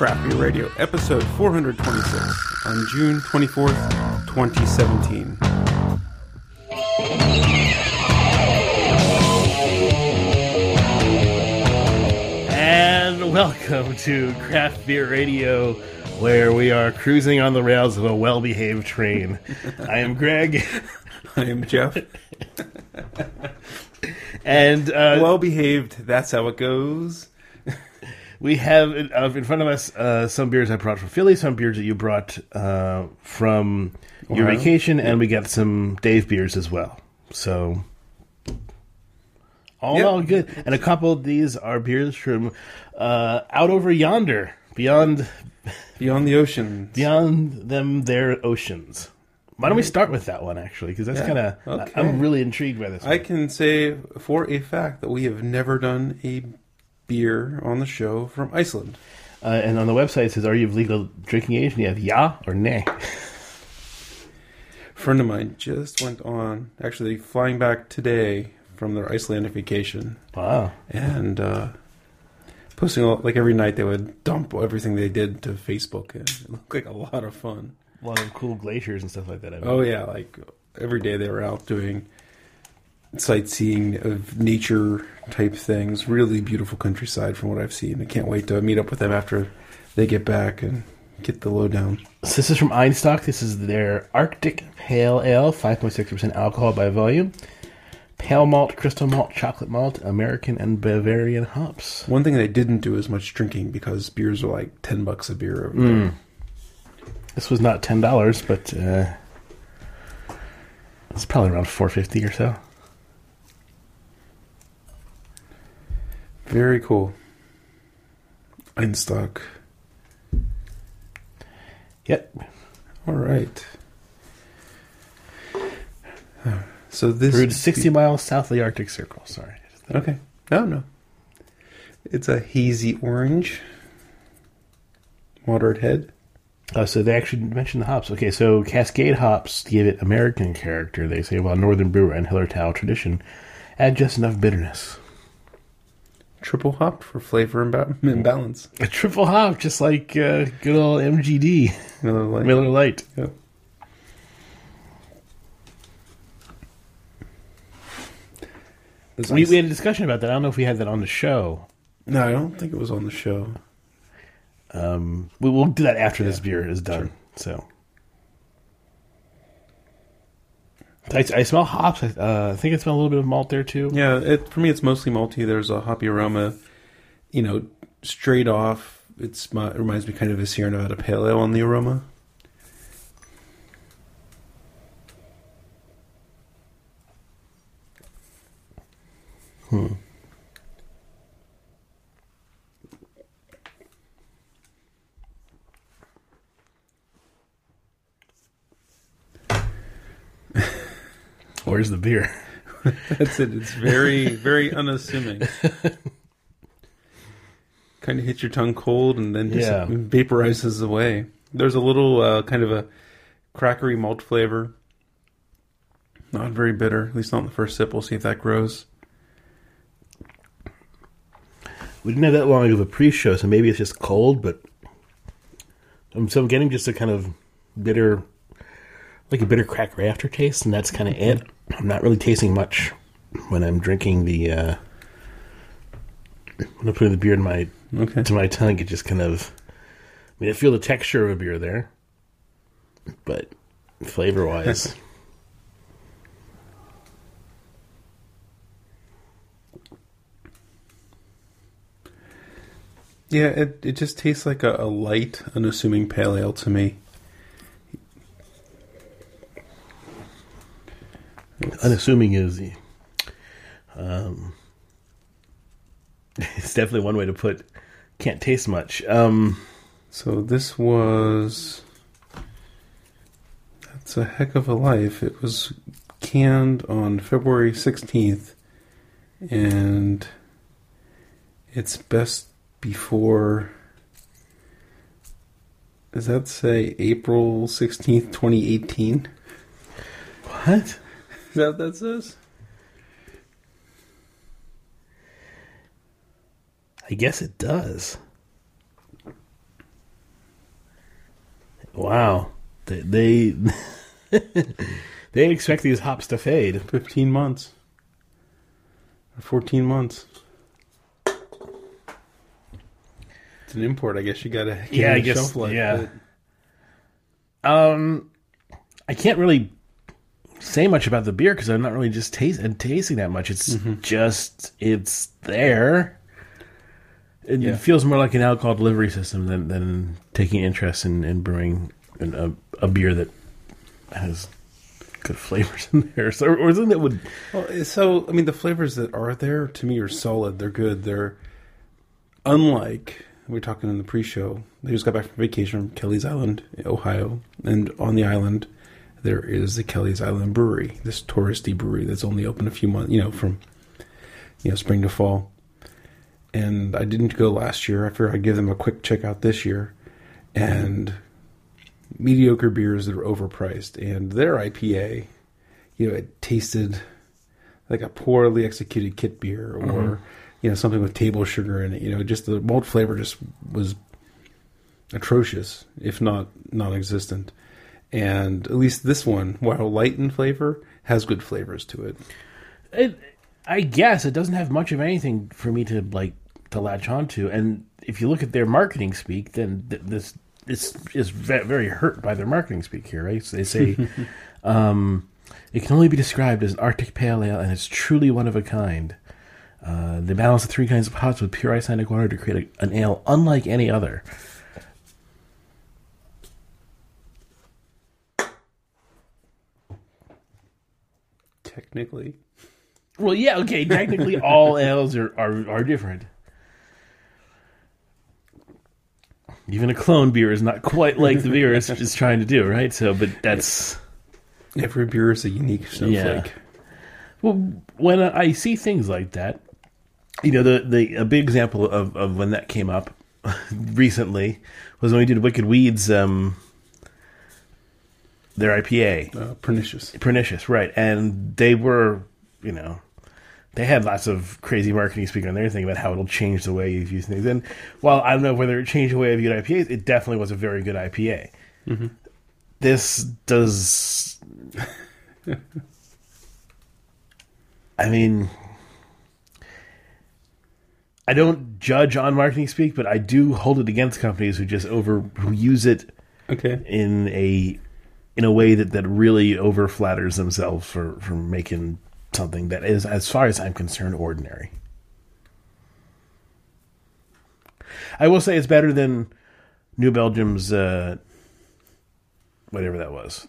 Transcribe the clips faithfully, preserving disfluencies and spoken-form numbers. Craft Beer Radio, episode four twenty-six, on June twenty-fourth, twenty seventeen. And welcome to Craft Beer Radio, where we are cruising on the rails of a well-behaved train. I am Greg. I am Jeff. And uh, well-behaved, that's how it goes. We have uh, in front of us uh, some beers I brought from Philly, some beers that you brought uh, from Ohio. Your vacation, and we got some Dave beers as well. So, all, yep. all good. And a couple of these are beers from uh, out over yonder, beyond beyond the oceans. Beyond them, their oceans. Why don't we start with that one, actually? Because that's yeah. kind of... Okay. I'm really intrigued by this one. I can say for a fact that we have never done a beer on the show from Iceland. Uh, and on the website it says, are you of legal drinking age? And you have ja or ne. A friend of mine just went on, actually flying back today from their Icelandic vacation. Wow. And uh, posting, all, like every night, they would dump everything they did to Facebook. And it looked like a lot of fun. A lot of cool glaciers and stuff like that. I mean. Oh, yeah. Like, every day they were out doing sightseeing of nature-type things. Really beautiful countryside from what I've seen. I can't wait to meet up with them after they get back and get the lowdown. So this is from Einstök. This is their Arctic Pale Ale, five point six percent alcohol by volume. Pale malt, crystal malt, chocolate malt, American and Bavarian hops. One thing they didn't do is much drinking because beers were like ten bucks a beer over there. Mm. This was not ten dollars, but uh, it's probably around four fifty or so. Very cool. Einstök. Yep. All right. So this brewed sixty be- miles south of the Arctic Circle. Sorry. Okay. No, no. It's a hazy orange, moderate head. Uh, so they actually mentioned the hops. Okay, so Cascade Hops gave it American character, they say, while Northern Brewer and Hillertau tradition add just enough bitterness. Triple hop for flavor and, ba- and balance. A triple hop, just like uh, good old M G D. Miller Lite. Miller Lite. Yeah. We, we had a discussion about that. I don't know if we had that on the show. No, I don't think it was on the show. Um, we will do that after yeah, this beer is done. Sure. So, I, I smell hops. I, uh, I think I smell a little bit of malt there too. Yeah, it, for me, it's mostly malty. There's a hoppy aroma. You know, straight off, it's my, it reminds me kind of a Sierra Nevada Pale Ale on the aroma. Hmm. Where's the beer? That's it. It's very, very unassuming. Kind of hits your tongue cold and then just yeah. vaporizes away. There's a little uh, kind of a crackery malt flavor. Not very bitter, at least not in the first sip. We'll see if that grows. We didn't have that long of a pre-show, so maybe it's just cold, but... Um, so I'm getting just a kind of bitter... like a bitter cracker aftertaste, and that's kind of it. I'm not really tasting much when I'm drinking the. Uh, when I put the beer in my okay. to my tongue, it just kind of. I mean, I feel the texture of a beer there, but flavor wise, yeah, it it just tastes like a, a light, unassuming pale ale to me. It's... unassuming is um, it's definitely one way to put can't taste much. Um, so this was that's a heck of a life. It was canned on February sixteenth and it's best before, does that say April sixteenth, twenty eighteen? What? Is that what that says? I guess it does. Wow. They they, they expect these hops to fade. Fifteen months. Or fourteen months. It's an import, I guess you gotta give yeah, it I guess, shelf life. Yeah. But... Um I can't really say much about the beer because I'm not really just taste and tasting that much. It's mm-hmm. just it's there. It, yeah. it feels more like an alcohol delivery system than, than taking interest in, in brewing in a, a beer that has good flavors in there. So, or something that would. Well, so I mean, the flavors that are there to me are solid. They're good. They're unlike we were talking in the pre-show. They just got back from vacation from Kelly's Island, Ohio, and on the island there is the Kelly's Island Brewery, this touristy brewery that's only open a few months, you know, from you know spring to fall. And I didn't go last year. I figured I'd give them a quick check out this year. And mediocre beers that are overpriced. And their I P A, you know, it tasted like a poorly executed kit beer or, mm-hmm. you know, something with table sugar in it. You know, just the malt flavor just was atrocious, if not non-existent. And at least this one, while light in flavor, has good flavors to it. It I guess it doesn't have much of anything for me to like to latch onto, and if you look at their marketing speak, then th- this is is very hurt by their marketing speak here, right? So they say um, it can only be described as an Arctic pale ale, and it's truly one of a kind. Uh, they balance the three kinds of hops with pure Icelandic water to create a, an ale unlike any other. Technically. Well, yeah, okay, technically all ales are, are, are different. Even a clone beer is not quite like the beer it's, it's trying to do, right? So, but that's... Every beer is a unique snowflake. Yeah. Well, when I see things like that, you know, the, the a big example of, of when that came up recently was when we did Wicked Weeds, um, their I P A. Uh, pernicious. Pernicious, right. And they were, you know... They had lots of crazy marketing speaking on their thing about how it'll change the way you view things. And while I don't know whether it changed the way I viewed I P As, it definitely was a very good I P A. Mm-hmm. This does... I mean... I don't judge on marketing speak, but I do hold it against companies who just over... who use it okay. in a in a way that, that really over-flatters themselves for, for making... something that is, as far as I'm concerned, ordinary. I will say it's better than New Belgium's uh, whatever that was.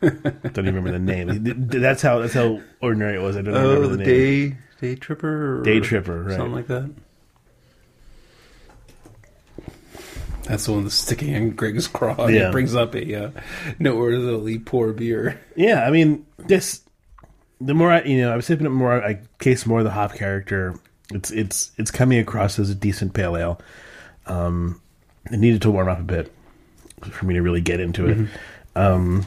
Don't even remember the name. That's how that's how ordinary it was. I don't oh, remember the, the name. Day Day Tripper. Or Day Tripper, right? Something like that. That's the one that's sticking in Greg's craw. Yeah. It brings up a uh, noteworthy poor beer. Yeah, I mean this. The more I, you know, I was sipping it more, I taste more of the hop character. It's it's it's coming across as a decent pale ale. Um, it needed to warm up a bit for me to really get into it. Mm-hmm. Um,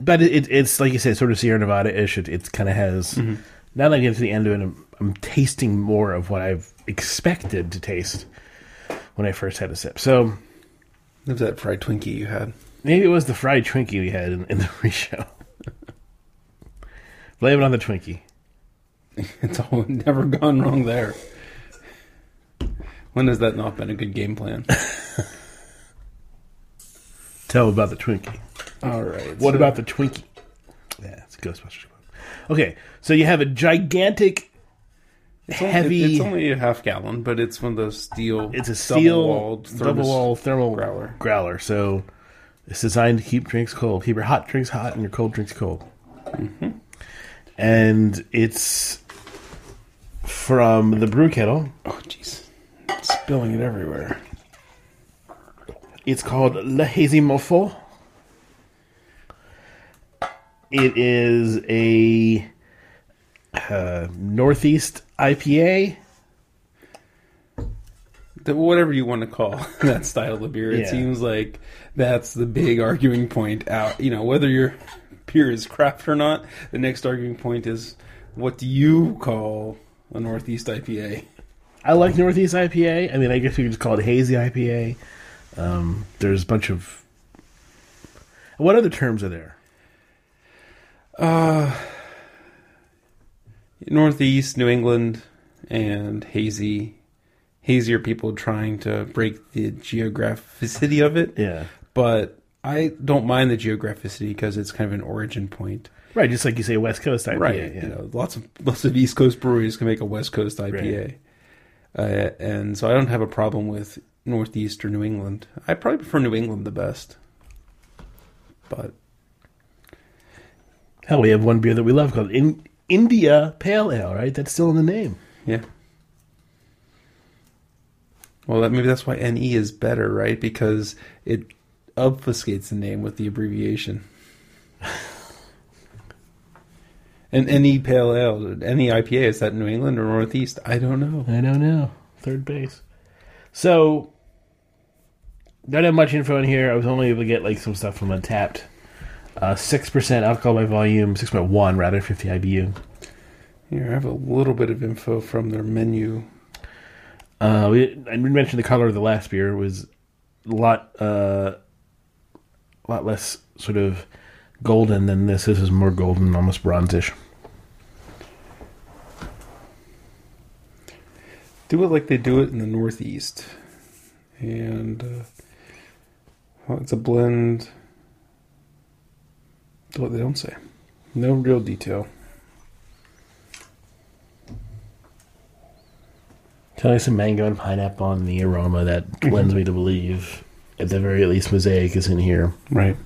but it, it, it's, like you said, sort of Sierra Nevada-ish. It, it kind of has, mm-hmm. now that I get to the end of it, I'm, I'm tasting more of what I've expected to taste when I first had a sip. So, it was that fried Twinkie you had. Maybe it was the fried Twinkie we had in, in the pre-show. Blame it on the Twinkie. It's all never gone wrong there. When has that not been a good game plan? Tell about the Twinkie. All right. What so... about the Twinkie? Yeah, it's a Ghostbusters quote. Okay, so you have a gigantic, it's heavy... Only, it's only a half gallon, but it's one of those steel... It's a steel double-wall thermal growler. growler. So it's designed to keep drinks cold. Keep your hot drinks hot and your cold drinks cold. Mm-hmm. And it's from the Brew Kettle. Oh, jeez. Spilling it everywhere. It's called Le Hazy Mofo. It is a uh, Northeast I P A. The, whatever you want to call that style of beer. It yeah. seems like that's the big arguing point out. You know, whether you're... beer is craft or not, the next arguing point is, what do you call a Northeast I P A? I like Northeast I P A. I mean, I guess we could just call it hazy I P A. Um, there's a bunch of... What other terms are there? Uh, Northeast, New England, and hazy. Hazier people trying to break the geographicity of it. Yeah. But I don't mind the geographicity because it's kind of an origin point. Right, just like you say, West Coast I P A. Right, yeah. You know, lots of lots of East Coast breweries can make a West Coast I P A. Right. Uh, and so I don't have a problem with Northeast or New England. I probably prefer New England the best. But hell, we have one beer that we love called In- India Pale Ale, right? That's still in the name. Yeah. Well, that, maybe that's why N E is better, right? Because it obfuscates the name with the abbreviation. And N E Pale Ale, N E I P A, is that New England or Northeast? I don't know. I don't know. Third base. So, don't have much info in here. I was only able to get like some stuff from Untappd. Uh, six percent alcohol by volume, six point one rather, fifty I B U. Here, I have a little bit of info from their menu. Uh, we, I mentioned the color of the last beer was a lot, uh, a lot less sort of golden than this. This is more golden, almost bronzish. Do it like they do it in the Northeast. And uh, well, it's a blend. That's what they don't say. No real detail. Telling some mango and pineapple on the aroma that lends me to believe, at the very least, mosaic is in here. Right.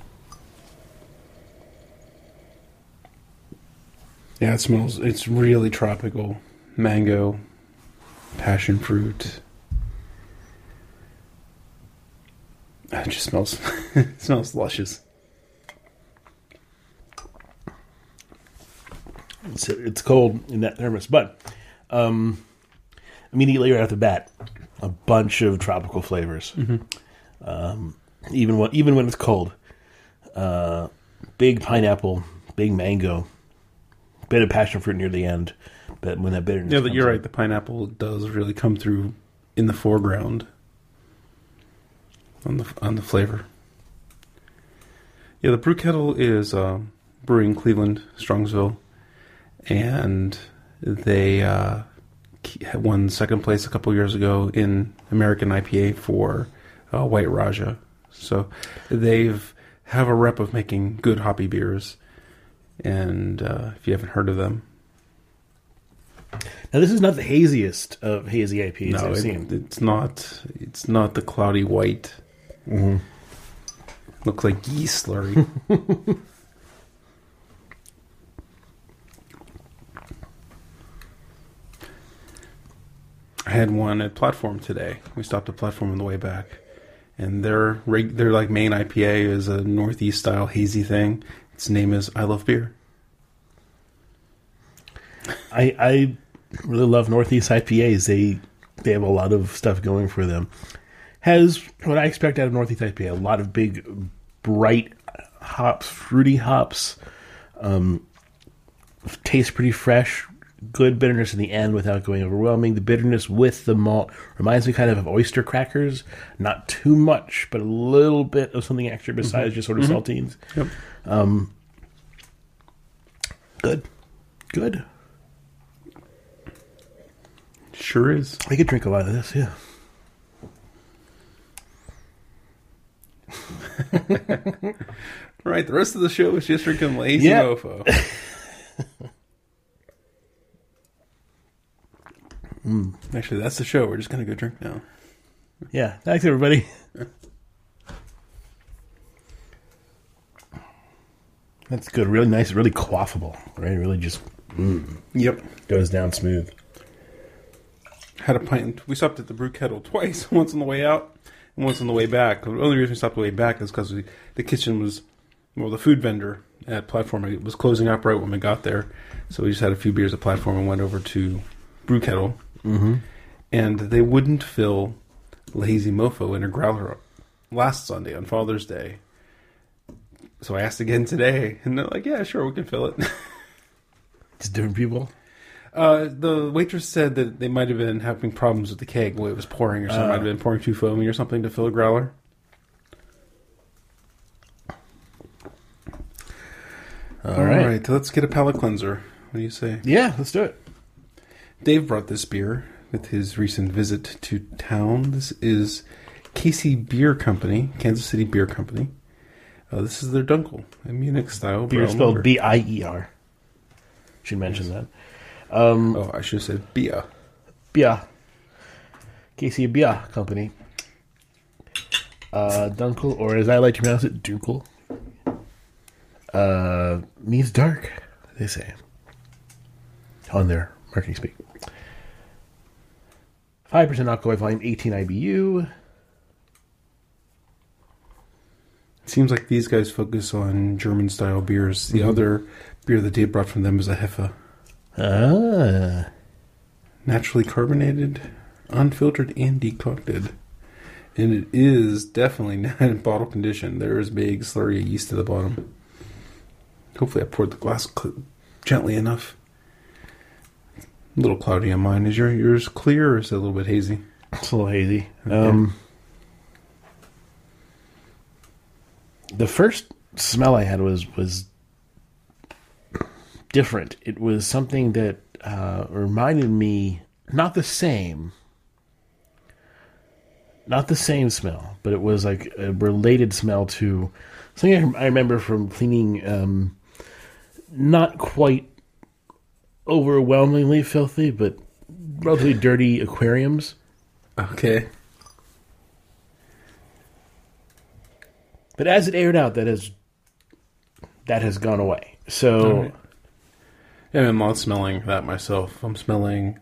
Yeah, it smells. It's really tropical. Mango, passion fruit. It just smells. It smells luscious. It's, it's cold in that thermos, but um, immediately right off the bat, a bunch of tropical flavors. Mm-hmm. Um, even when even when it's cold, uh, big pineapple, big mango, bit of passion fruit near the end. But when that bitterness, yeah, but you're out. Right. The pineapple does really come through in the foreground. On the on the flavor. Yeah, the Brew Kettle is uh, brewing Cleveland, Strongsville, and they uh, won second place a couple years ago in American I P A for uh, White Raja. So they've have a rep of making good hoppy beers, and uh, if you haven't heard of them, now this is not the haziest of hazy I P As no, I've it, seen. It's not. It's not the cloudy white. Mm-hmm. Looks like yeast slurry. I had one at Platform today. We stopped at Platform on the way back, and their their like main I P A is a Northeast style hazy thing. Its name is I Love Beer. I I really love Northeast I P As. They they have a lot of stuff going for them. Has what I expect out of Northeast I P A, a lot of big, bright hops, fruity hops, um, taste pretty fresh, good bitterness in the end without going overwhelming. The bitterness with the malt reminds me kind of of oyster crackers, not too much, but a little bit of something extra besides mm-hmm. just sort of mm-hmm. saltines. Yep. Um, good, good. Sure is. I could drink a lot of this, yeah. Right, the rest of the show is just freaking lazy yep. mofo. mm. Actually, that's the show. We're just going to go drink now. Yeah, thanks everybody. That's good. Really nice, really quaffable. Right, really just mm, yep, goes down smooth. Had a pint. We stopped at the Brew Kettle twice. Once on the way out. Once on the way back. The only reason we stopped the way back is because the kitchen was, well, the food vendor at Platform it was closing up right when we got there. So we just had a few beers at Platform and went over to Brew Kettle. Mm-hmm. And they wouldn't fill Lazy Mofo in her growler last Sunday on Father's Day. So I asked again today, and they're like, "Yeah, sure, we can fill it." It's different people. Uh, the waitress said that they might have been having problems with the keg while it was pouring or something. Uh, might have been pouring too foamy or something to fill a growler. All, All right. right. Let's get a palate cleanser. What do you say? Yeah, let's do it. Dave brought this beer with his recent visit to town. This is K C Beer Company, Kansas City Beer Company. Uh, this is their Dunkel, a Munich style beer. Beer spelled B I E R. Should mention yes. that. Um, oh, I should have said Bia. Bia. K C Bia Company. Uh, Dunkel, or as I like to pronounce it, Dunkel, uh, means dark, they say, on their marketing speak. five percent alcohol by volume, eighteen I B U. It seems like these guys focus on German-style beers. The mm-hmm. other beer that Dave brought from them is a Heffa. Ah. Naturally carbonated, unfiltered, and decocted. And it is definitely not in bottle condition. There is big slurry of yeast at the bottom. Hopefully I poured the glass cl- gently enough. A little cloudy on mine. Is your, yours clear or is it a little bit hazy? It's a little hazy. Okay. Um, the first smell I had was was different. It was something that uh, reminded me, not the same, Not the same smell, but it was like a related smell to something I remember from cleaning um, not quite overwhelmingly filthy, but relatively dirty aquariums. Okay. But as it aired out, that has, that has gone away. So. Right. Yeah, I'm not smelling that myself. I'm smelling.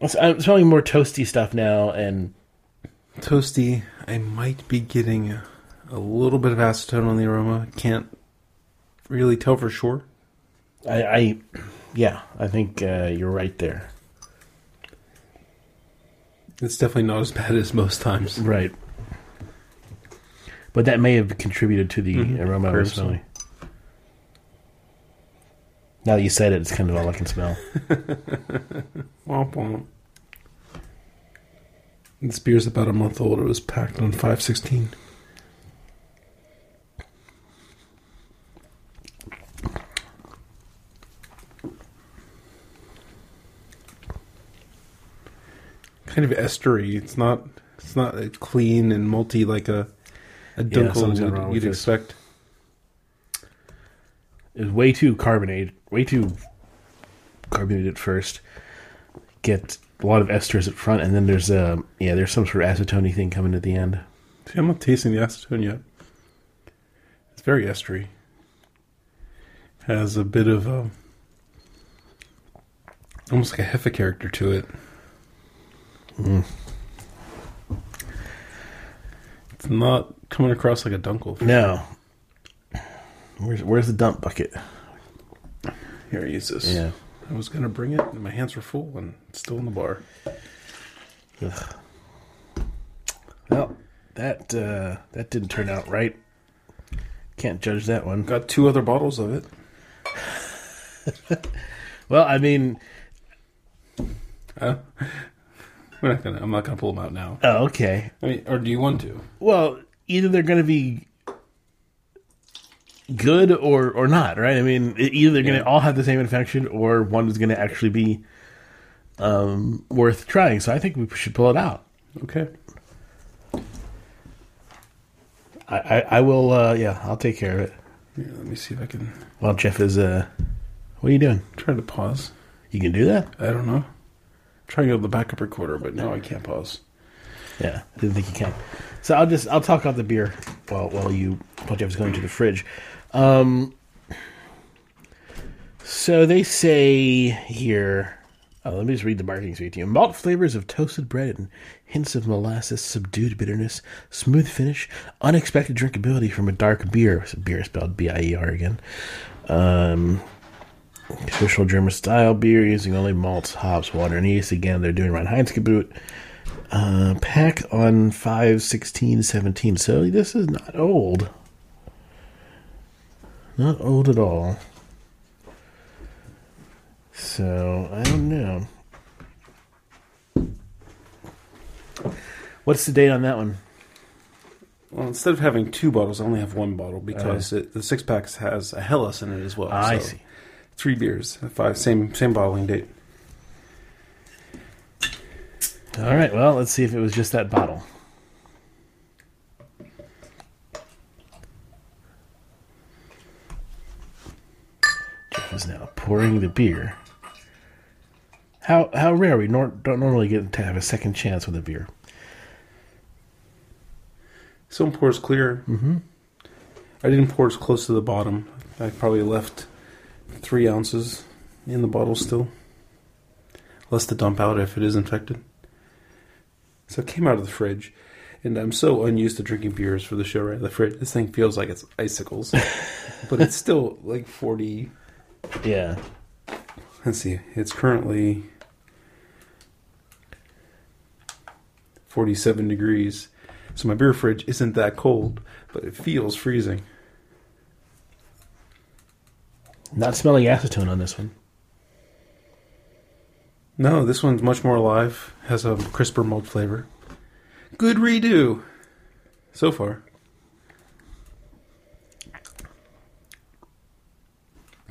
I'm smelling more toasty stuff now and. Toasty. I might be getting a little bit of acetone on the aroma. Can't really tell for sure. I, I yeah, I think uh, you're right there. It's definitely not as bad as most times, right? But that may have contributed to the mm-hmm. aroma I was smelling. Now that you said it, it's kind of all I can smell. Womp womp. This beer's about a month old. It was packed on five sixteen. Kind of estery. It's not. It's not a clean and multi like a a Dunkel yeah, you'd, you'd expect. It was way too carbonated. Way too carbonated at first. Get. A lot of esters at front, and then there's a yeah, there's some sort of acetone thing coming at the end. See, I'm not tasting the acetone yet. It's very estery. Has a bit of a almost like a Heffa character to it. Mm. It's not coming across like a Dunkel. No. Where's where's the dump bucket? Here, I use this. Yeah. I was going to bring it, and my hands were full, and it's still in the bar. Ugh. Well, that uh, that didn't turn out right. Can't judge that one. Got two other bottles of it. Well, I mean... Uh, we're not gonna, I'm not going to pull them out now. Oh, okay. I mean, or do you want to? Well, either they're going to be... good or, or not, right? I mean, either they're yeah. going to all have the same infection or one is going to actually be um, worth trying. So I think we should pull it out. Okay. I, I, I will, uh, yeah, I'll take care of it. Yeah, let me see if I can... Well, Jeff is... Uh, what are you doing? I'm trying to pause. You can do that? I don't know. I'm trying to go to the backup recorder, but no, I can't pause. Yeah, I didn't think you can. So I'll just I'll talk about the beer while while you while Jeff's going to the fridge. Um, so they say here, oh, let me just read the marketing suite to you. Malt flavors of toasted bread and hints of molasses, subdued bitterness, smooth finish, unexpected drinkability from a dark beer. So beer is spelled B I E R again. Um, traditional German style beer using only malts, hops, water, and yeast. Again, they're doing Reinheitsgebot. Uh, pack on five sixteen seventeen, so this is not old. Not old at all. So, I don't know. What's the date on that one? Well, instead of having two bottles, I only have one bottle because uh, it, the six packs has a Hellas in it as well. I so see. Three beers, five, same same bottling date. All right, well, let's see if it was just that bottle. Jeff is now pouring the beer. How how rare we nor- don't normally get to have a second chance with a beer. Some pours clear. Mm-hmm. I didn't pour as close to the bottom. I probably left three ounces in the bottle still. Less to dump out if it is infected. So it came out of the fridge, and I'm so unused to drinking beers for the show right out of the fridge. This thing feels like it's icicles, but it's still like forty. Yeah. Let's see. It's currently forty-seven degrees. So my beer fridge isn't that cold, but it feels freezing. Not smelling acetone on this one. No, this one's much more alive. Has a crisper malt flavor. Good redo so far.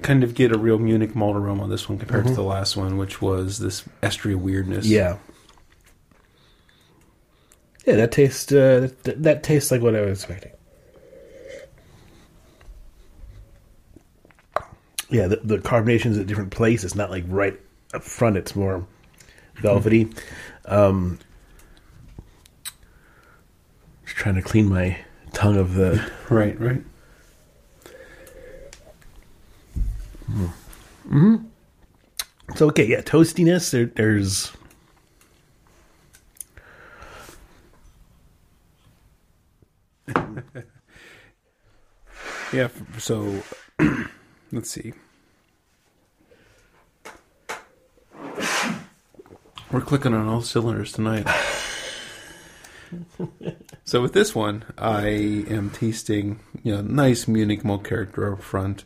Kind of get a real Munich malt aroma on this one compared mm-hmm. to the last one, which was this estuary weirdness. Yeah. Yeah, that tastes uh, that, that, that tastes like what I was expecting. Yeah, the, the carbonation's at different place. It's not like right up front. It's more velvety. Um, just trying to clean my tongue of the right, right. Mm. Hmm. It's okay. Yeah, toastiness. There, there's. Yeah, so let's see. We're clicking on all cylinders tonight. So with this one, I am tasting, you know, nice Munich malt character up front.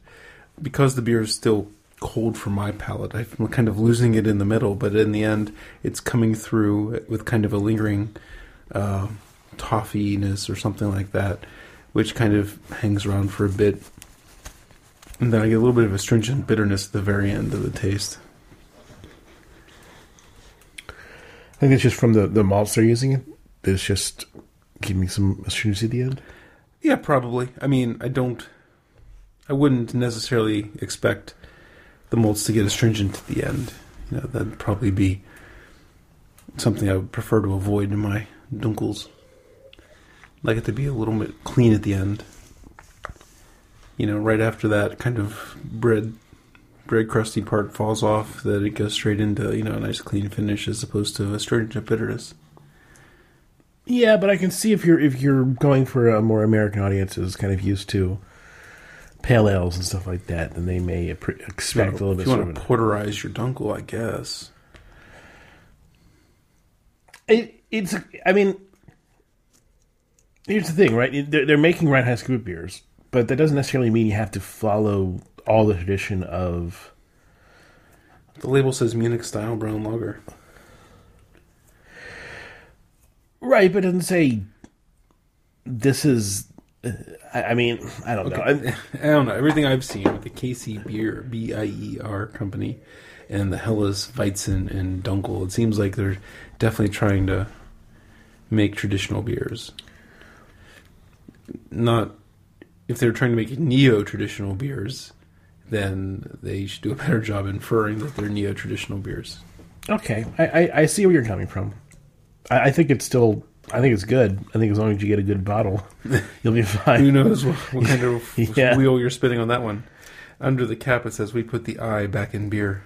Because the beer is still cold for my palate, I'm kind of losing it in the middle, but in the end, it's coming through with kind of a lingering uh, toffiness or something like that, which kind of hangs around for a bit. And then I get a little bit of astringent bitterness at the very end of the taste. I think it's just from the, the malts they're using it. It's just giving some astringency at the end. Yeah, probably. I mean, I don't... I wouldn't necessarily expect the malts to get astringent at the end. You know, that'd probably be something I would prefer to avoid in my dunkels. Like it to be a little bit clean at the end. You know, right after that kind of bread, bread crusty part falls off, that it goes straight into, you know, a nice clean finish as opposed to a straight into bitterness. Yeah, but I can see if you're if you're going for a more American audience who's kind of used to pale ales and stuff like that, then they may expect yeah, a little bit. If you want to porterize your dunkel, I guess. It, it's, I mean. Here's the thing, right? They're making Reinheitsgebot group beers, but that doesn't necessarily mean you have to follow all the tradition of... The label says Munich-style brown lager. Right, but it doesn't say this is... I mean, I don't know. Okay. I don't know. Everything I've seen with the K C Beer, B I E R company, and the Hellas, Weizen, and Dunkel, it seems like they're definitely trying to make traditional beers. Not if they're trying to make neo-traditional beers, then they should do a better job inferring that they're neo-traditional beers. Okay, I, I, I see where you're coming from. I, I think it's still, I think it's good. I think as long as you get a good bottle, you'll be fine. Who knows what, what kind of yeah. wheel you're spinning on that one? Under the cap, it says we put the eye back in beer.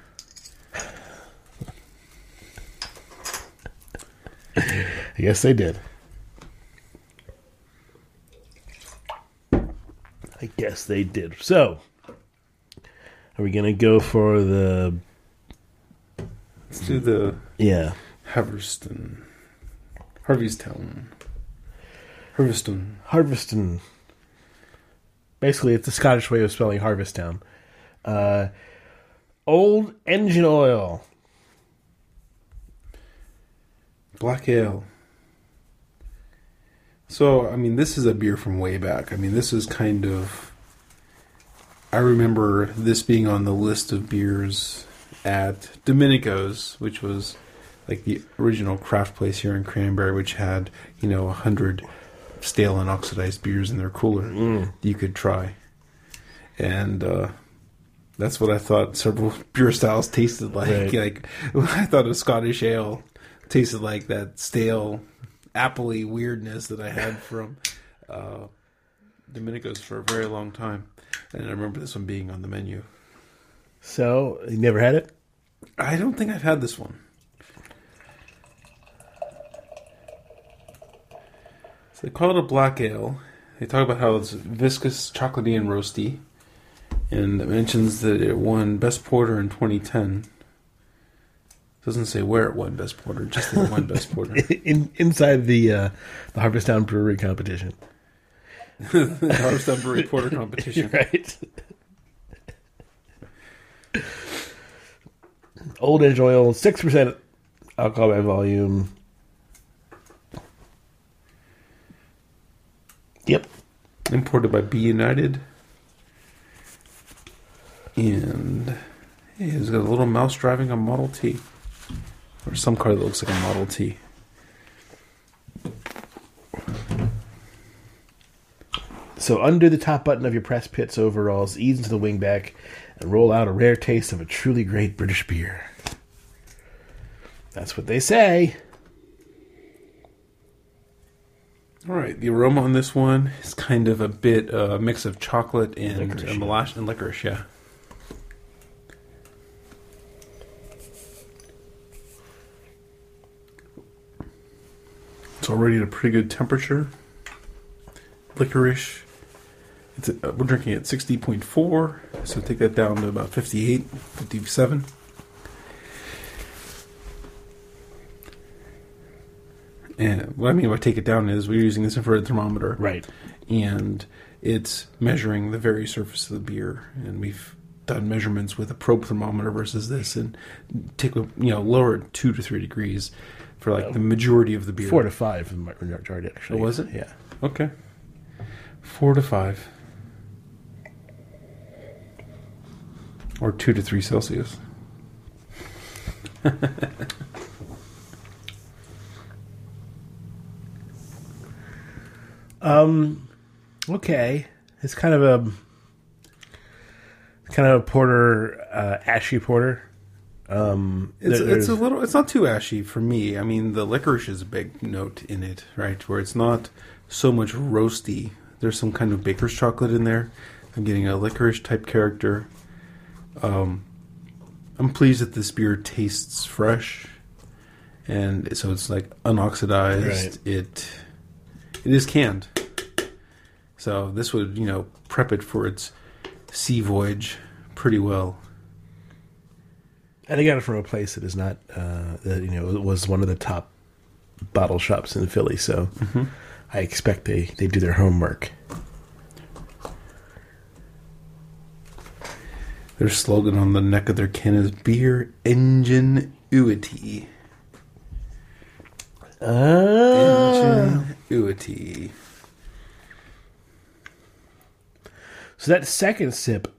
I guess they did. I guess they did. So, are we going to go for the... Let's do the... Yeah. Harviestoun. Harviestoun. Harviestoun. Harviestoun. Basically, it's the Scottish way of spelling Harviestoun. Uh, old engine oil. Black ale. So, I mean, this is a beer from way back. I mean, this is kind of... I remember this being on the list of beers at Domenico's, which was like the original craft place here in Cranberry, which had, you know, one hundred stale and oxidized beers in their cooler mm. you could try. And uh, that's what I thought several beer styles tasted like. Right. Like, I thought a Scottish ale tasted like that stale, appley weirdness that I had from uh, Domenico's for a very long time. And I remember this one being on the menu. So, you never had it? I don't think I've had this one. So they call it a black ale. They talk about how it's viscous, chocolatey, and roasty. And it mentions that it won Best Porter in twenty ten. It doesn't say where it won Best Porter, just that it won Best Porter. In, inside the, uh, the Harviestoun Brewery competition. The Harviestoun Brewery Porter competition. Right. Old Edge Oil, six percent alcohol by volume. Yep. Imported by Be United. And hey, he's got a little mouse driving a Model T. Or some car that looks like a Model T. So undo the top button of your press pits overalls, ease into the wingback, and roll out a rare taste of a truly great British beer. That's what they say. All right, the aroma on this one is kind of a bit a uh, mix of chocolate and licorice, and molasses and licorice, yeah. It's already at a pretty good temperature. Licorice. It's a, we're drinking at sixty point four, so take that down to about fifty-eight, fifty-seven. And what I mean by take it down is we're using this infrared thermometer. Right. And it's measuring the very surface of the beer. And we've done measurements with a probe thermometer versus this and take, you know, lower it two to three degrees for like um, the majority of the beer. Four to five in my majority, actually. Oh, was it? Yeah. Okay. Four to five. Or two to three Celsius. um, okay. It's kind of a kind of a porter, uh, ashy porter. Um, it's there, it's a little. It's not too ashy for me. I mean, the licorice is a big note in it, right? Where it's not so much roasty. There's some kind of baker's chocolate in there. I'm getting a licorice-type character. Um, I'm pleased that this beer tastes fresh. And so it's like unoxidized. Right. It It is canned. So this would, you know, prep it for its sea voyage pretty well. And I got it from a place that is not, uh, that, you know, it was one of the top bottle shops in Philly, so... Mm-hmm. I expect they, they do their homework. Their slogan on the neck of their can is beer ingenuity. Ah. Ingenuity. So that second sip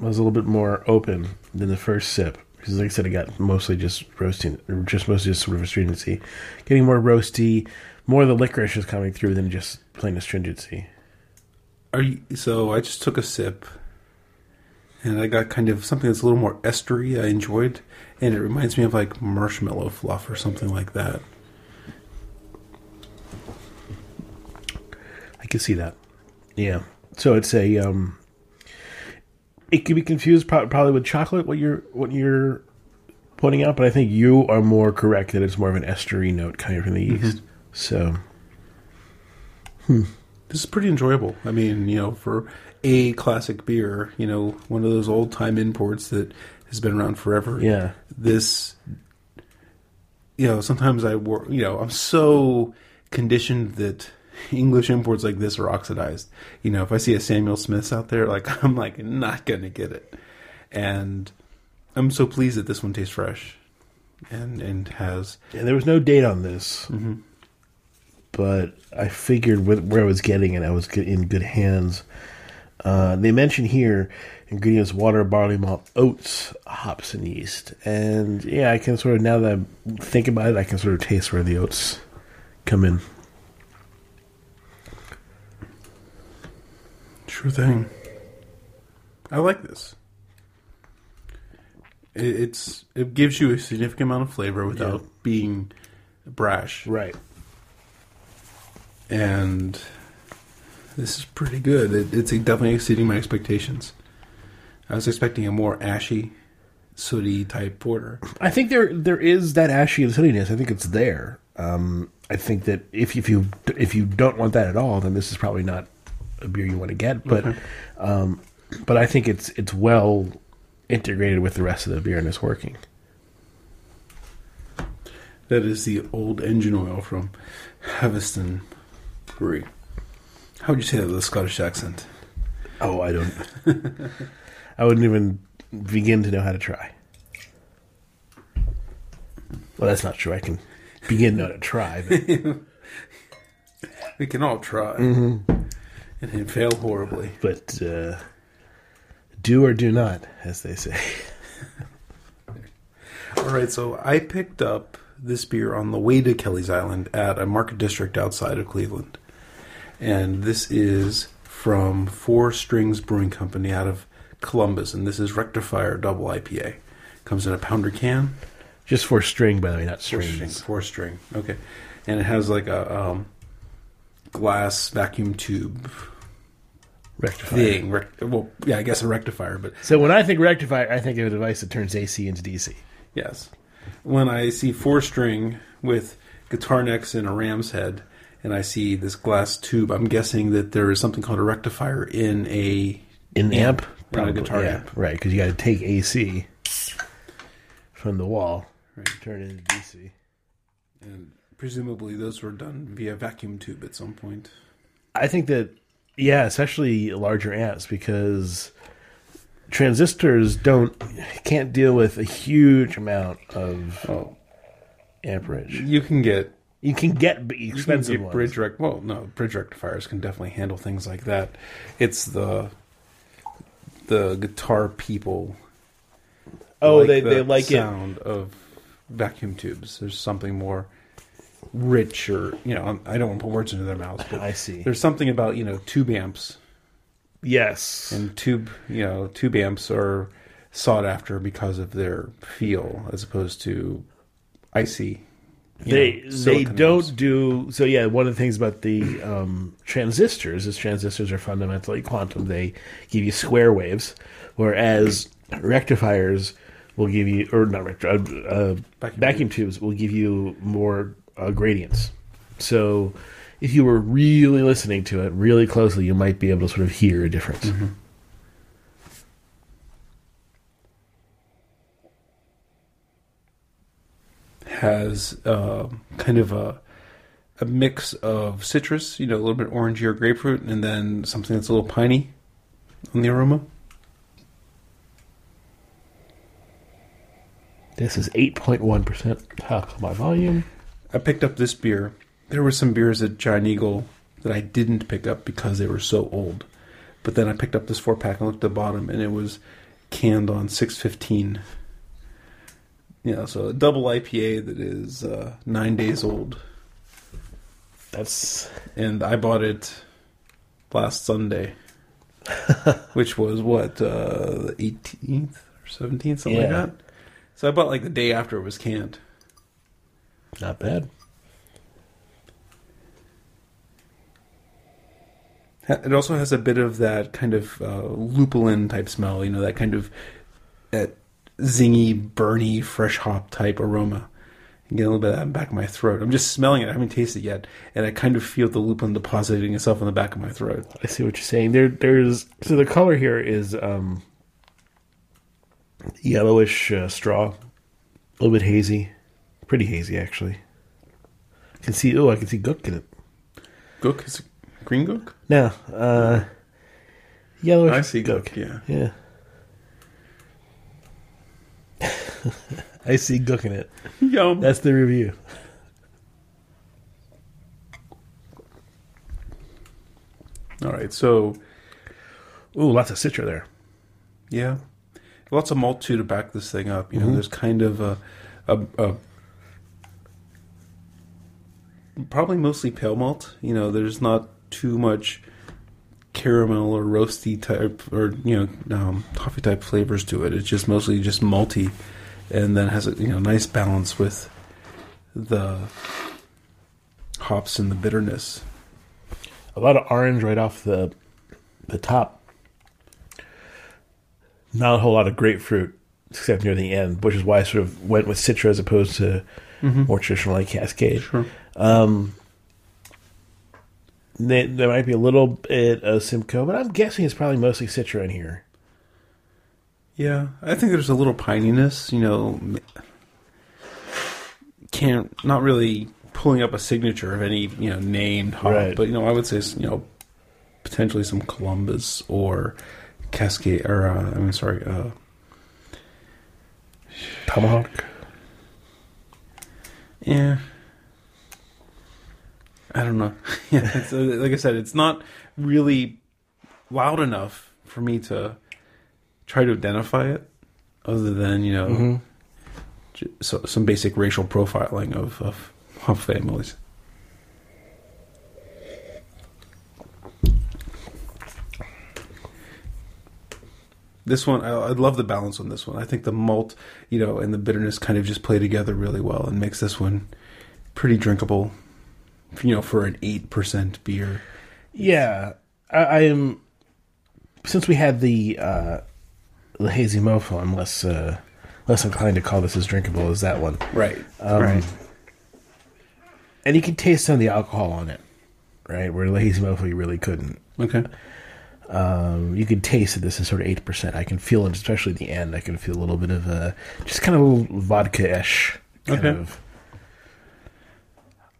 was a little bit more open than the first sip. Because like I said, I got mostly just roasting, or just mostly just sort of astringency. Getting more roasty, more of the licorice is coming through than just plain astringency. Are you, so I just took a sip, and I got kind of something that's a little more estery I enjoyed, and it reminds me of like marshmallow fluff or something like that. I can see that. Yeah. So it's a... Um, It could be confused probably with chocolate, what you're what you're pointing out, but I think you are more correct that it's more of an estery note kind of from the yeast. Mm-hmm. So, hmm. This is pretty enjoyable. I mean, you know, for a classic beer, you know, one of those old time imports that has been around forever. Yeah. This, you know, sometimes I work, you know, I'm so conditioned that English imports like this are oxidized. You know, if I see a Samuel Smith's out there, like I'm like not gonna get it. And I'm so pleased that this one tastes fresh, and and has. Yeah, there was no date on this. Mm-hmm. but I figured with where I was getting it, I was in good hands. Uh, they mention here ingredients: water, barley malt, oats, hops, and yeast. And yeah, I can sort of, now that I think about it, I can sort of taste where the oats come in. Sure thing. I like this. It, it's it gives you a significant amount of flavor without yeah. being brash, right? And this is pretty good. It, it's definitely exceeding my expectations. I was expecting a more ashy, sooty type porter. I think there there is that ashy and sootiness. I think it's there. Um, I think that if if you if you don't want that at all, then this is probably not a beer you want to get. But okay. um, but I think it's it's well integrated with the rest of the beer and it's working. That is the old engine oil from Harviestoun Brewery. How would you say that with a Scottish accent? Oh, I don't. I wouldn't even begin to know how to try. Well, that's not true. I can begin to know how to try. But... we can all try. Mm-hmm. And then fail horribly. But uh, do or do not, as they say. All right, so I picked up this beer on the way to Kelly's Island at a Market District outside of Cleveland. And this is from Four Strings Brewing Company out of Columbus. And this is Rectifier Double I P A. Comes in a pounder can. Just four string, by the way, not strings. Four string. Four string. Okay. And it has like a um, glass vacuum tube rectifier thing. Rec- well, yeah, I guess a rectifier. But so when I think rectifier, I think of a device that turns A C into D C. Yes. When I see four string with guitar necks and a ram's head, and I see this glass tube, I'm guessing that there is something called a rectifier in a in amp, amp probably, guitar yeah, amp, right? Because you got to take A C from the wall, right, and turn it into D C, and presumably those were done via vacuum tube at some point. I think that, yeah, especially larger amps, because transistors don't can't deal with a huge amount of oh. amperage. You can get. You can get expensive you can get bridge ones. Rec- well, no, bridge rectifiers can definitely handle things like that. It's the the guitar people. Oh, like they the they like sound it. Of vacuum tubes. There's something more richer. You know, I don't want to put words into their mouths. But I see. There's something about you know tube amps. Yes, and tube you know tube amps are sought after because of their feel as opposed to icy. You they know, they don't amps. do so. Yeah, one of the things about the um, transistors is transistors are fundamentally quantum. They give you square waves, whereas rectifiers will give you, or not rectifiers, uh, vacuum, vacuum tubes will give you more uh, gradients. So, if you were really listening to it really closely, you might be able to sort of hear a difference. Mm-hmm. Has uh, kind of a a mix of citrus, you know, a little bit orangey or grapefruit, and then something that's a little piney on the aroma. This is eight point one percent alcohol by volume. I picked up this beer. There were some beers at Giant Eagle that I didn't pick up because they were so old. But then I picked up this four-pack and looked at the bottom, and it was canned on six fifteen. Yeah, so a double I P A that is uh, nine days old. That's and I bought it last Sunday, which was what uh, the eighteenth or seventeenth, something yeah. like that. So I bought like the day after it was canned. Not bad. It also has a bit of that kind of uh, lupulin type smell, you know, that kind of that. Zingy, burny, fresh hop type aroma. I get a little bit of that in the back of my throat. I'm just smelling it. I haven't tasted it yet. And I kind of feel the lupulin depositing itself in the back of my throat. I see what you're saying. There, there's So the color here is um, yellowish uh, straw. A little bit hazy. Pretty hazy, actually. I can see... Oh, I can see gook in it. Gook? Is it green gook? No. Uh, yellowish I see gook. gook yeah. Yeah. I see gook in it. Yum. That's the review. All right. So, ooh, lots of citra there. Yeah. Lots of malt, too, to back this thing up. You know, mm-hmm. there's kind of a, a, a... probably mostly pale malt. You know, there's not too much caramel or roasty type or, you know, um, toffee type flavors to it. It's just mostly just malty, and then has a, you know, nice balance with the hops and the bitterness. A lot of orange right off the the top. Not a whole lot of grapefruit, except near the end, which is why I sort of went with citra as opposed to mm-hmm. more traditional like Cascade. Sure. Um, they, there might be a little bit of Simcoe, but I'm guessing it's probably mostly citra in here. Yeah, I think there's a little pininess, you know. Can't, not really pulling up a signature of any, you know, named hop, right. But, you know, I would say, you know, potentially some Columbus or Cascade, or uh, I mean, sorry, uh, Tomahawk. Yeah, I don't know. Yeah, it's, like I said, it's not really loud enough for me to try to identify it, other than, you know, mm-hmm. j- so, some basic racial profiling of of, of families. This one, I, I love the balance on this one. I think the malt, you know, and the bitterness kind of just play together really well and makes this one pretty drinkable, you know, for an eight percent beer. Yeah. I, I am... Since we had the uh, the Hazy Mofo, I'm less, uh, less inclined to call this as drinkable as that one. Right. Um, right. And you can taste some of the alcohol on it, right? Where the Hazy Mofo, you really couldn't. Okay. Um, you can taste that this is sort of eight percent. I can feel it, especially at the end. I can feel a little bit of a... Just kind of a little vodka-ish. Kind okay. Of.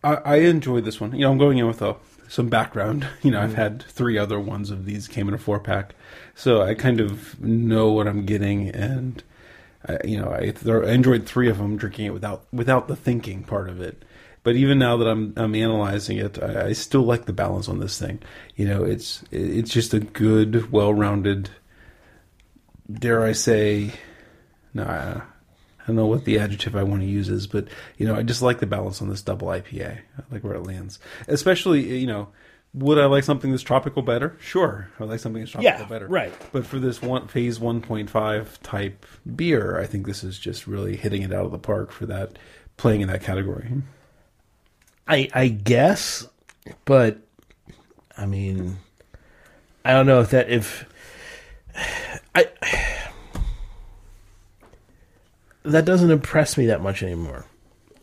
I, I enjoyed this one. You know, I'm going in with a, some background. You know, mm-hmm. I've had three other ones of these. Came in a four-pack. So I kind of know what I'm getting. And, I, you know, I, th- I enjoyed three of them drinking it without without the thinking part of it. But even now that I'm I'm analyzing it, I, I still like the balance on this thing. You know, it's it's just a good, well-rounded. Dare I say, no, nah, I don't know what the adjective I want to use is, but you know, I just like the balance on this double I P A. I like where it lands, especially you know. Would I like something that's tropical better? Sure, I would like something that's tropical yeah, better. Right. But for this one phase one point five type beer, I think this is just really hitting it out of the park for that, playing in that category. I, I guess, but I mean, I don't know if that if I that doesn't impress me that much anymore.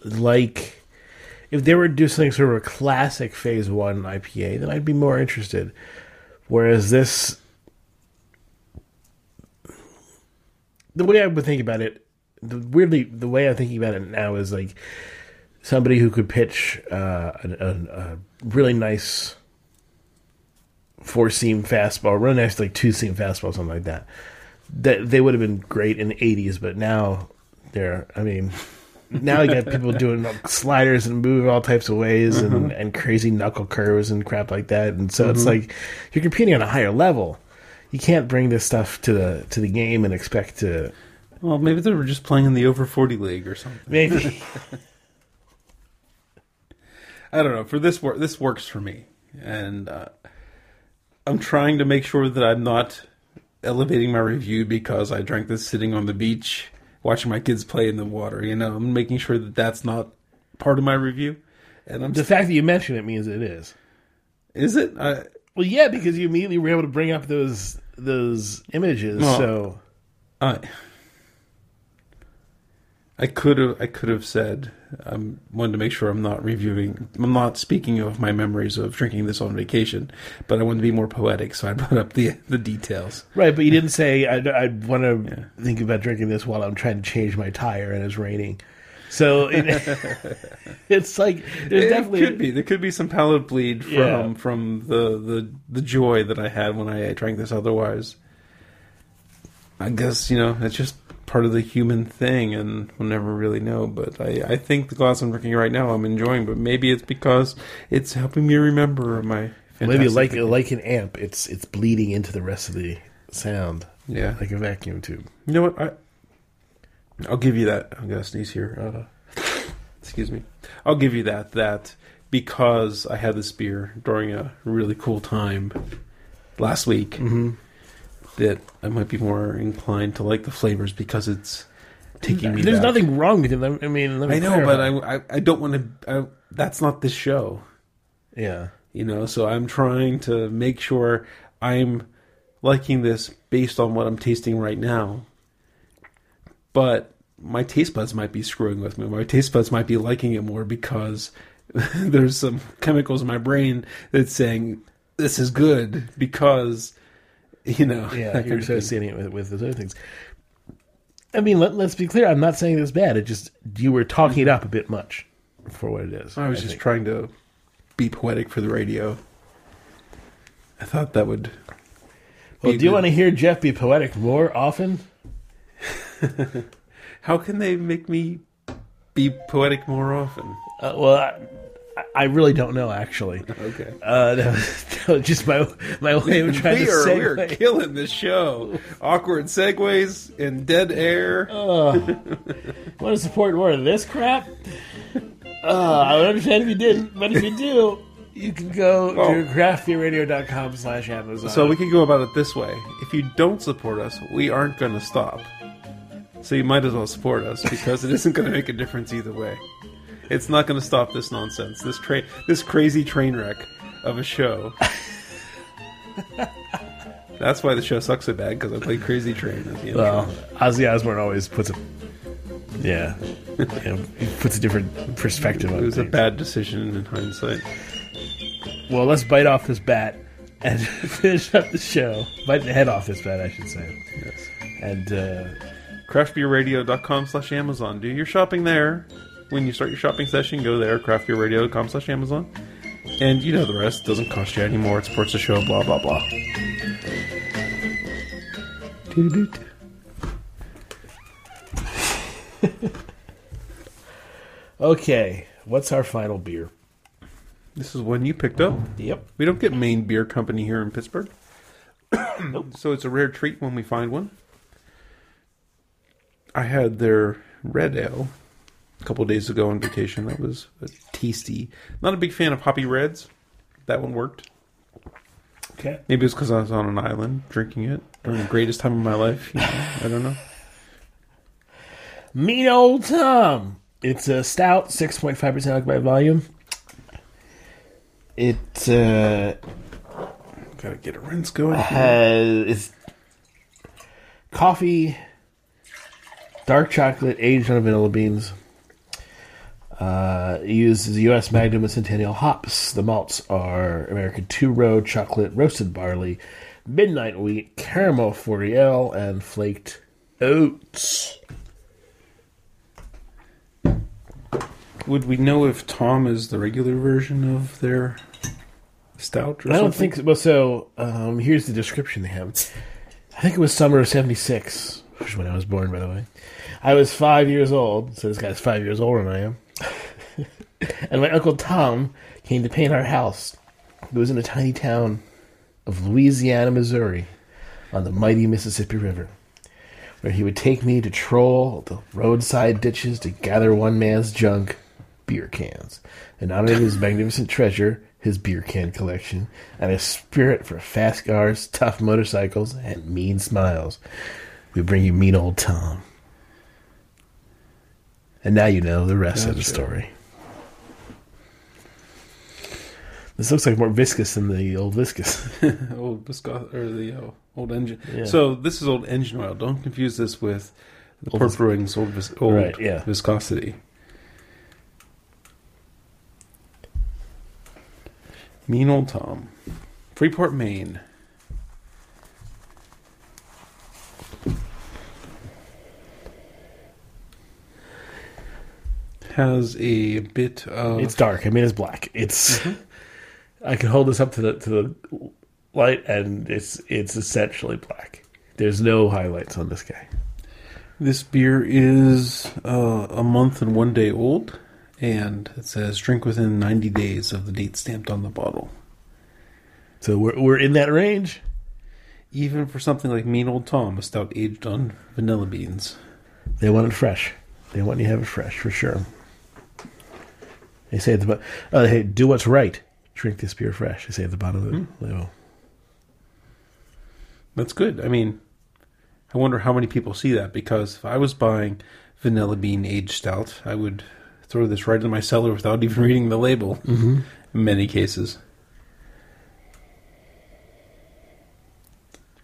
Like, if they were doing sort of a classic Phase One I P A, then I'd be more interested. Whereas this, the way I would think about it, the, weirdly, the way I'm thinking about it now is like. Somebody who could pitch uh, a, a, a really nice four-seam fastball, really nice like two-seam fastball, something like that. That they would have been great in the eighties, but now they're. I mean, now you got people doing like, sliders and move all types of ways mm-hmm. and, and crazy knuckle curves and crap like that. And so mm-hmm. it's like you're competing on a higher level. You can't bring this stuff to the to the game and expect to. Well, maybe they were just playing in the over forty league or something. Maybe. I don't know. For this work, this works for me, and uh, I'm trying to make sure that I'm not elevating my review because I drank this sitting on the beach, watching my kids play in the water. You know, I'm making sure that that's not part of my review. And I'm the st- fact that you mention it means it is. Is it? I, well, yeah, because you immediately were able to bring up those those images. Well, so, I I could have I could have said. I um, wanted to make sure I'm not reviewing, I'm not speaking of my memories of drinking this on vacation, but I wanted to be more poetic, so I brought up the the details. Right, but you didn't say, I, I want to yeah. think about drinking this while I'm trying to change my tire and it's raining. So it, it's like, there's it definitely... Could be. There could be some palate bleed from yeah. from the, the, the joy that I had when I drank this otherwise. I guess, you know, it's just... part of the human thing, and we'll never really know. But I, I think the glass I'm drinking right now I'm enjoying, but maybe it's because it's helping me remember my Maybe like like an amp, it's it's bleeding into the rest of the sound. Yeah, like a vacuum tube. You know what? I I'll give you that. I'm gonna sneeze here. Uh, excuse me. I'll give you that. That because I had this beer during a really cool time last week. Mm-hmm. That I might be more inclined to like the flavors because it's taking me. There's back. Nothing wrong with it. I mean, let me I know, but I, I I don't want to. I, that's not this show. Yeah. You know, so I'm trying to make sure I'm liking this based on what I'm tasting right now. But my taste buds might be screwing with me. My taste buds might be liking it more because there's some chemicals in my brain that's saying, this is good because, you know. Yeah, you're associating it with, with those other things. I mean, let, let's be clear. I'm not saying it's bad. It just, you were talking it up a bit much for what it is. I was I just think. trying to... be poetic for the radio. I thought that would... Well, do you want to hear Jeff be poetic more often? How can they make me be poetic more often? Uh, well, I, I really don't know, actually. Okay. Uh, that was, that was just my my way of trying we to are, segue. We are killing this show. Awkward segues and dead air. Uh, want to support more of this crap? Uh, I would understand if you didn't, but if you do, you can go oh. to craft beer radio dot com slash Amazon. So we can go about it this way. If you don't support us, we aren't going to stop. So you might as well support us, because it isn't going to make a difference either way. It's not going to stop this nonsense, this train, this crazy train wreck of a show. That's why the show sucks so bad, because I play Crazy Train at the end. Well, Ozzy Osbourne always puts a... Yeah. yeah, it puts a different perspective on it. It was things. A bad decision in hindsight. Well, let's bite off this bat and finish up the show. Bite the head off this bat, I should say. Yes. And uh, craft beer radio dot com slash Amazon. Do your shopping there. When you start your shopping session, go there, craft beer radio dot com slash Amazon. And you know the rest. It doesn't cost you anymore. It supports the show, blah, blah, blah. Doo-doo-doo. Okay, what's our final beer? This is one you picked up. Yep. We don't get Main Beer Company here in Pittsburgh. Nope. So it's a rare treat when we find one. I had their red ale a couple days ago on vacation. That was tasty. Not a big fan of hoppy reds. That one worked. Okay. Maybe it's because I was on an island drinking it during the greatest time of my life. You know, I don't know. Mean Old Tom. It's a stout, six point five percent alcohol by volume. It, uh... Gotta get a rinse going. Has, it's coffee, dark chocolate, aged on vanilla beans. Uh, it uses U S Magnum and Centennial hops. The malts are American two-row chocolate, roasted barley, midnight wheat, caramel fouriel, and flaked oats. Would we know if Tom is the regular version of their stout or I something? I don't think so. Well, so um, here's the description they have. I think it was summer of seventy-six, which is when I was born, by the way. I was five years old, so this guy's five years older than I am. And my Uncle Tom came to paint our house. It was in a tiny town of Louisiana, Missouri, on the mighty Mississippi River, where he would take me to troll the roadside ditches to gather one man's junk. Beer cans. In honor of his magnificent treasure, his beer can collection, and his spirit for fast cars, tough motorcycles, and mean smiles, we bring you Mean Old Tom. And now you know the rest gotcha. Of the story. This looks like more viscous than the old viscous. Old viscous, or the uh, old engine. Yeah. So this is old engine oil. Don't confuse this with the Port Brewing's old, vis- old right, yeah. viscosity. Mean Old Tom. Freeport, Maine. Has a bit of... It's dark. I mean, it's black. It's... Mm-hmm. I can hold this up to the to the light, and it's it's essentially black. There's no highlights on this guy. This beer is uh, a month and one day old. And it says, drink within ninety days of the date stamped on the bottle. So we're we're in that range. Even for something like Mean Old Tom, a stout aged on vanilla beans. They want it fresh. They want you to have it fresh, for sure. They say at the bottom, uh, hey, do what's right. Drink this beer fresh. They say at the bottom mm-hmm. of the label. That's good. I mean, I wonder how many people see that, because if I was buying vanilla bean aged stout, I would throw this right in my cellar without even reading the label mm-hmm. in many cases.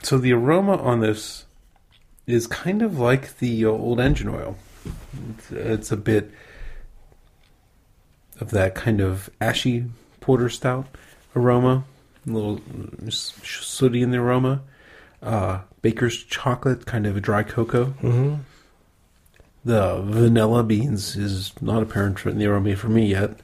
So the aroma on this is kind of like the old engine oil. It's, it's a bit of that kind of ashy porter stout aroma, a little sooty in the aroma, uh, baker's chocolate, kind of a dry cocoa. Mm-hmm. The vanilla beans is not apparent in the aroma for me yet.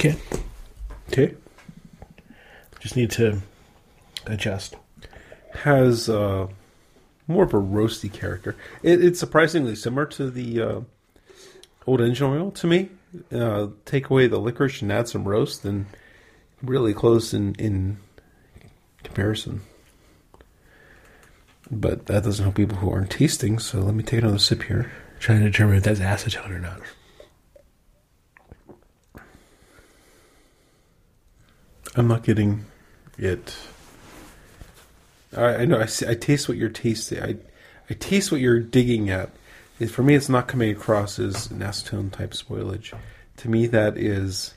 Okay. Okay. Just need to adjust. Has uh, more of a roasty character. It, it's surprisingly similar to the uh, Old Engine Oil to me. Uh, take away the licorice and add some roast, and really close in, in comparison. But that doesn't help people who aren't tasting, so let me take another sip here. Trying to determine if that's acetone or not. I'm not getting it. I, I know. I, see, I taste what you're tasting. I, I taste what you're digging at. It, for me, it's not coming across as an acetone type spoilage. To me, that is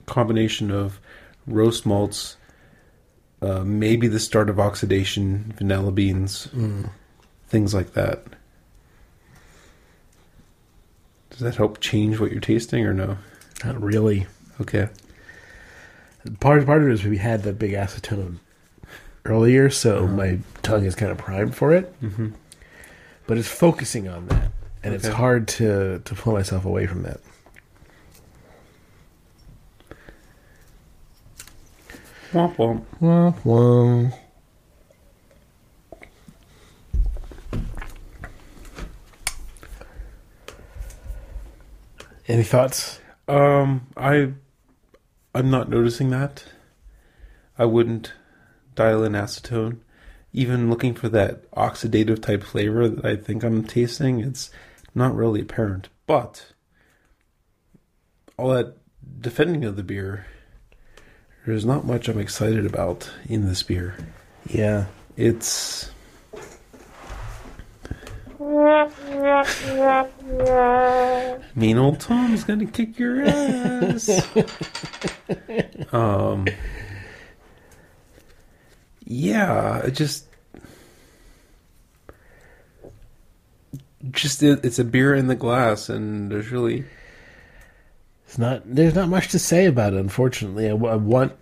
a combination of roast malts, uh, maybe the start of oxidation, vanilla beans, mm. things like that. Does that help change what you're tasting, or no? Not really. Okay. Part, part of it is we had that big acetone earlier, so mm-hmm. my tongue is kind of primed for it. Mm-hmm. But it's focusing on that, and okay. it's hard to, to pull myself away from that. Womp womp. Womp womp. Any thoughts? Um, I... I'm not noticing that. I wouldn't dial in acetone. Even looking for that oxidative type flavor that I think I'm tasting, it's not really apparent. But all that defending of the beer, there's not much I'm excited about in this beer. Yeah. It's... Mean Old Tom's gonna kick your ass. um, yeah, it just, just it, it's a beer in the glass, and there's really, it's not. There's not much to say about it. Unfortunately, I, I want.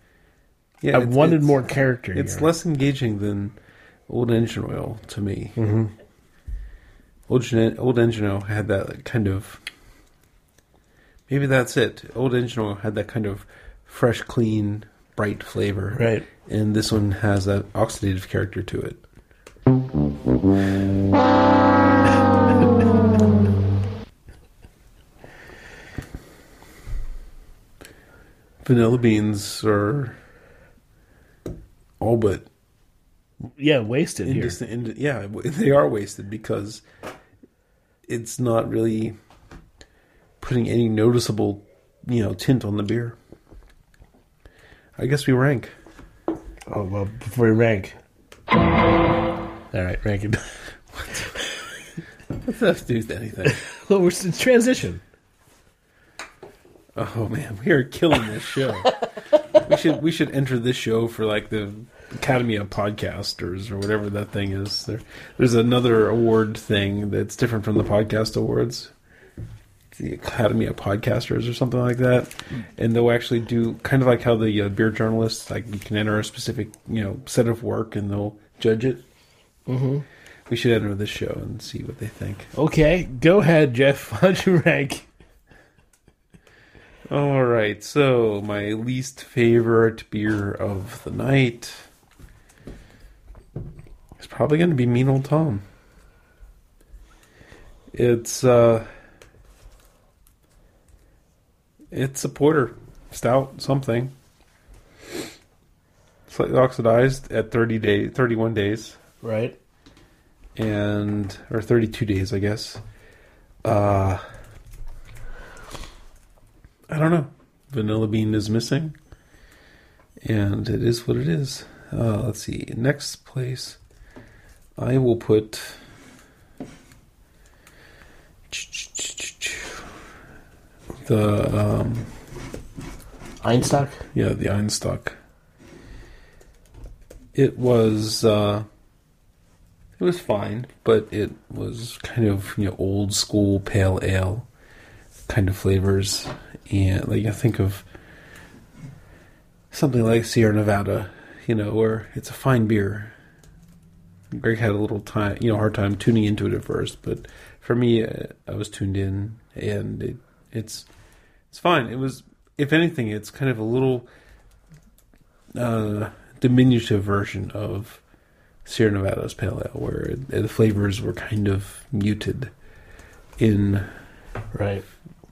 Yeah, I wanted it's, more character. It's here. Less engaging than Old Engine Oil to me. Mm-hmm. Old, Old Engine Oil had that kind of... Maybe that's it. Old Engine Oil had that kind of fresh, clean, bright flavor. Right. And this one has that oxidative character to it. Vanilla beans are all but... Yeah, wasted indis- here. Ind- yeah, they are wasted because... It's not really putting any noticeable, you know, tint on the beer. I guess we rank. Oh, well, before we rank. All right, rank it. What does that have to do with anything? Well, we're in transition. Oh, man, we are killing this show. we should we should enter this show for, like, the Academy of Podcasters or whatever that thing is. There, there's another award thing that's different from the podcast awards. It's the Academy of Podcasters or something like that. And they'll actually do kind of like how the uh, beer journalists, like you can enter a specific, you know, set of work and they'll judge it. Mm-hmm. We should enter this show and see what they think. Okay, go ahead, Jeff. Why don't you rank? All right, so my least favorite beer of the night... It's probably going to be mean old Tom. It's uh, it's a porter, stout, something. Slightly oxidized at thirty days, thirty-one days. Right. And, or thirty-two days, I guess. Uh, I don't know. Vanilla bean is missing. And it is what it is. Uh, let's see. Next place, I will put... The, um... Einstök? Yeah, the Einstök. It was, uh... It was fine, but it was kind of, you know, old school pale ale kind of flavors. And, like, I think of something like Sierra Nevada, you know, where it's a fine beer. Greg had a little time, you know, hard time tuning into it at first, but for me, I was tuned in, and it, it's it's fine. It was, if anything, it's kind of a little uh, diminutive version of Sierra Nevada's Pale Ale, where the flavors were kind of muted. In right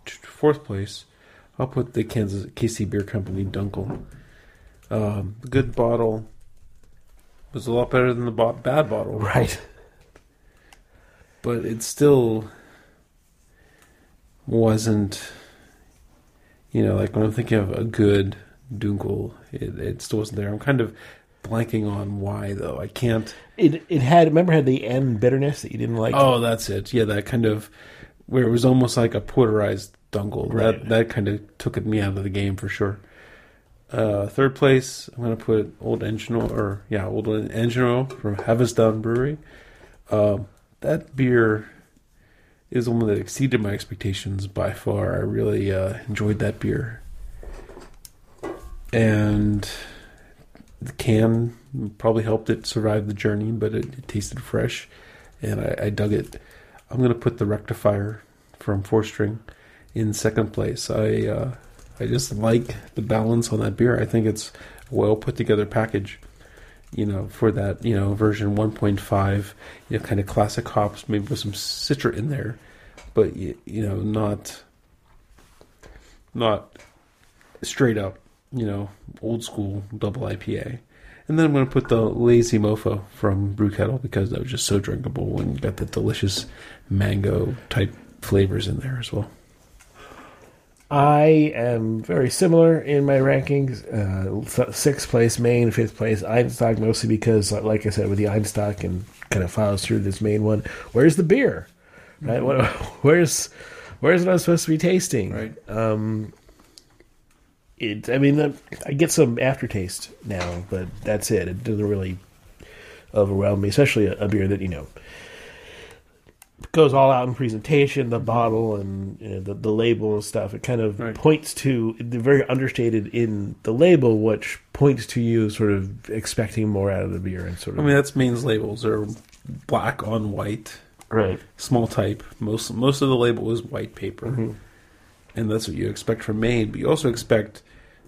fourth place, I'll put the Kansas K C Beer Company Dunkel. Um, the good bottle was a lot better than the bo- bad bottle, right? But it still wasn't, you know, like when I'm thinking of a good Dunkel, it, it still wasn't there. I'm kind of blanking on why, though. I can't. It it had, remember, had the end bitterness that you didn't like. Oh, that's it. Yeah, that kind of, where it was almost like a porterized Dunkel. Right. That that kind of took me out of the game for sure. Uh, third place, I'm going to put Old Engine Oil, or yeah, Old Engine Oil from Harviestoun Brewery. Uh, that beer is one that exceeded my expectations by far. I really uh, enjoyed that beer. And the can probably helped it survive the journey, but it, it tasted fresh, and I, I dug it. I'm going to put the Rectifier from Four String in second place. I uh, I just like the balance on that beer. I think it's a well put together package, you know, for that, you know, version one point five, you know, kind of classic hops, maybe with some citra in there, but you, you know, not not straight up, you know, old school double I P A. And then I'm going to put the Lazy Mofo from Brew Kettle, because that was just so drinkable, and got the delicious mango type flavors in there as well. I am very similar in my rankings. Uh, sixth place Maine, fifth place Einstök, mostly because, like I said, with the Einstök, and kind of follows through this Maine one, where's the beer? Right? Mm-hmm. Where's, where's what I'm supposed to be tasting? Right. Um, It, I mean, I get some aftertaste now, but that's it. It doesn't really overwhelm me, especially a, a beer that, you know, goes all out in presentation, the bottle and, you know, the, the label and stuff. It kind of right. points to, they're very understated in the label, which points to you sort of expecting more out of the beer. And sort of, I mean, that's Maine's labels are black on white. Right. Small type. Most, most of the label is white paper. Mm-hmm. And that's what you expect from Maine, but you also expect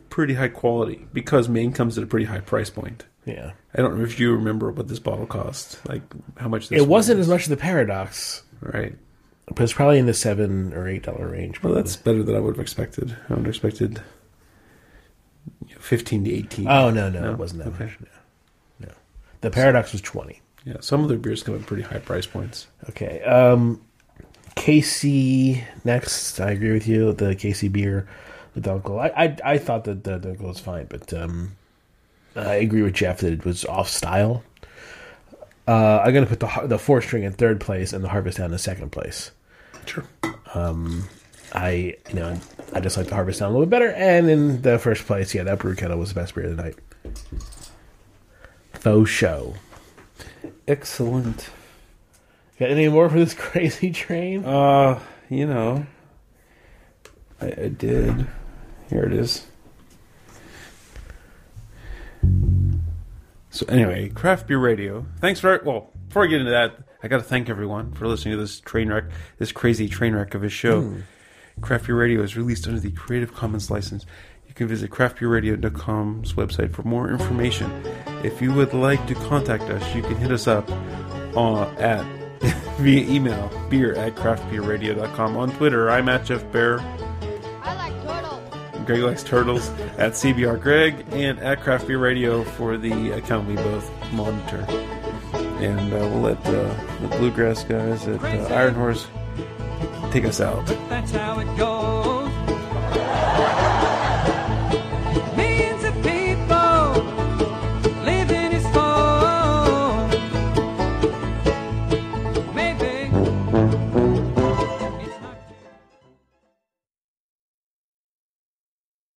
pretty high quality, because Maine comes at a pretty high price point. Yeah. I don't know if you remember what this bottle cost, like how much this It wasn't was. as much as the Paradox. Right. But it's probably in the seven dollars or eight dollars range. Probably. Well, that's better than I would have expected. I would have expected fifteen to eighteen. Oh, no, no, no? It wasn't that okay. much. No. no. The Paradox was twenty dollars. Yeah, some of their beers come at pretty high price points. Okay. Um... K C next. I agree with you. The K C beer, the Dunkel. I I, I thought that the Dunkel was fine, but um, I agree with Jeff that it was off style. Uh, I'm gonna put the the Four String in third place and the Harviestoun in second place. Sure. Um, I you know I just like the Harviestoun a little bit better, and in the first place, yeah, that Brew Kettle was the best beer of the night. Faux show. Excellent. Got any more for this crazy train? Uh, you know, I, I did. Here it is. So anyway, Craft Beer Radio. Thanks for well. Before I get into that, I got to thank everyone for listening to this train wreck, this crazy train wreck of a show. Mm. Craft Beer Radio is released under the Creative Commons license. You can visit craft beer radio dot com's website for more information. If you would like to contact us, you can hit us up uh, at via email, beer at craft beer radio dot com. On Twitter, I'm at Jeff Bear. I like turtles. Greg likes turtles. At C B R Greg and at Craft Beer Radio for the account we both monitor. And uh, we'll let uh, the Bluegrass guys at uh, Iron Horse take us out. But that's how it goes.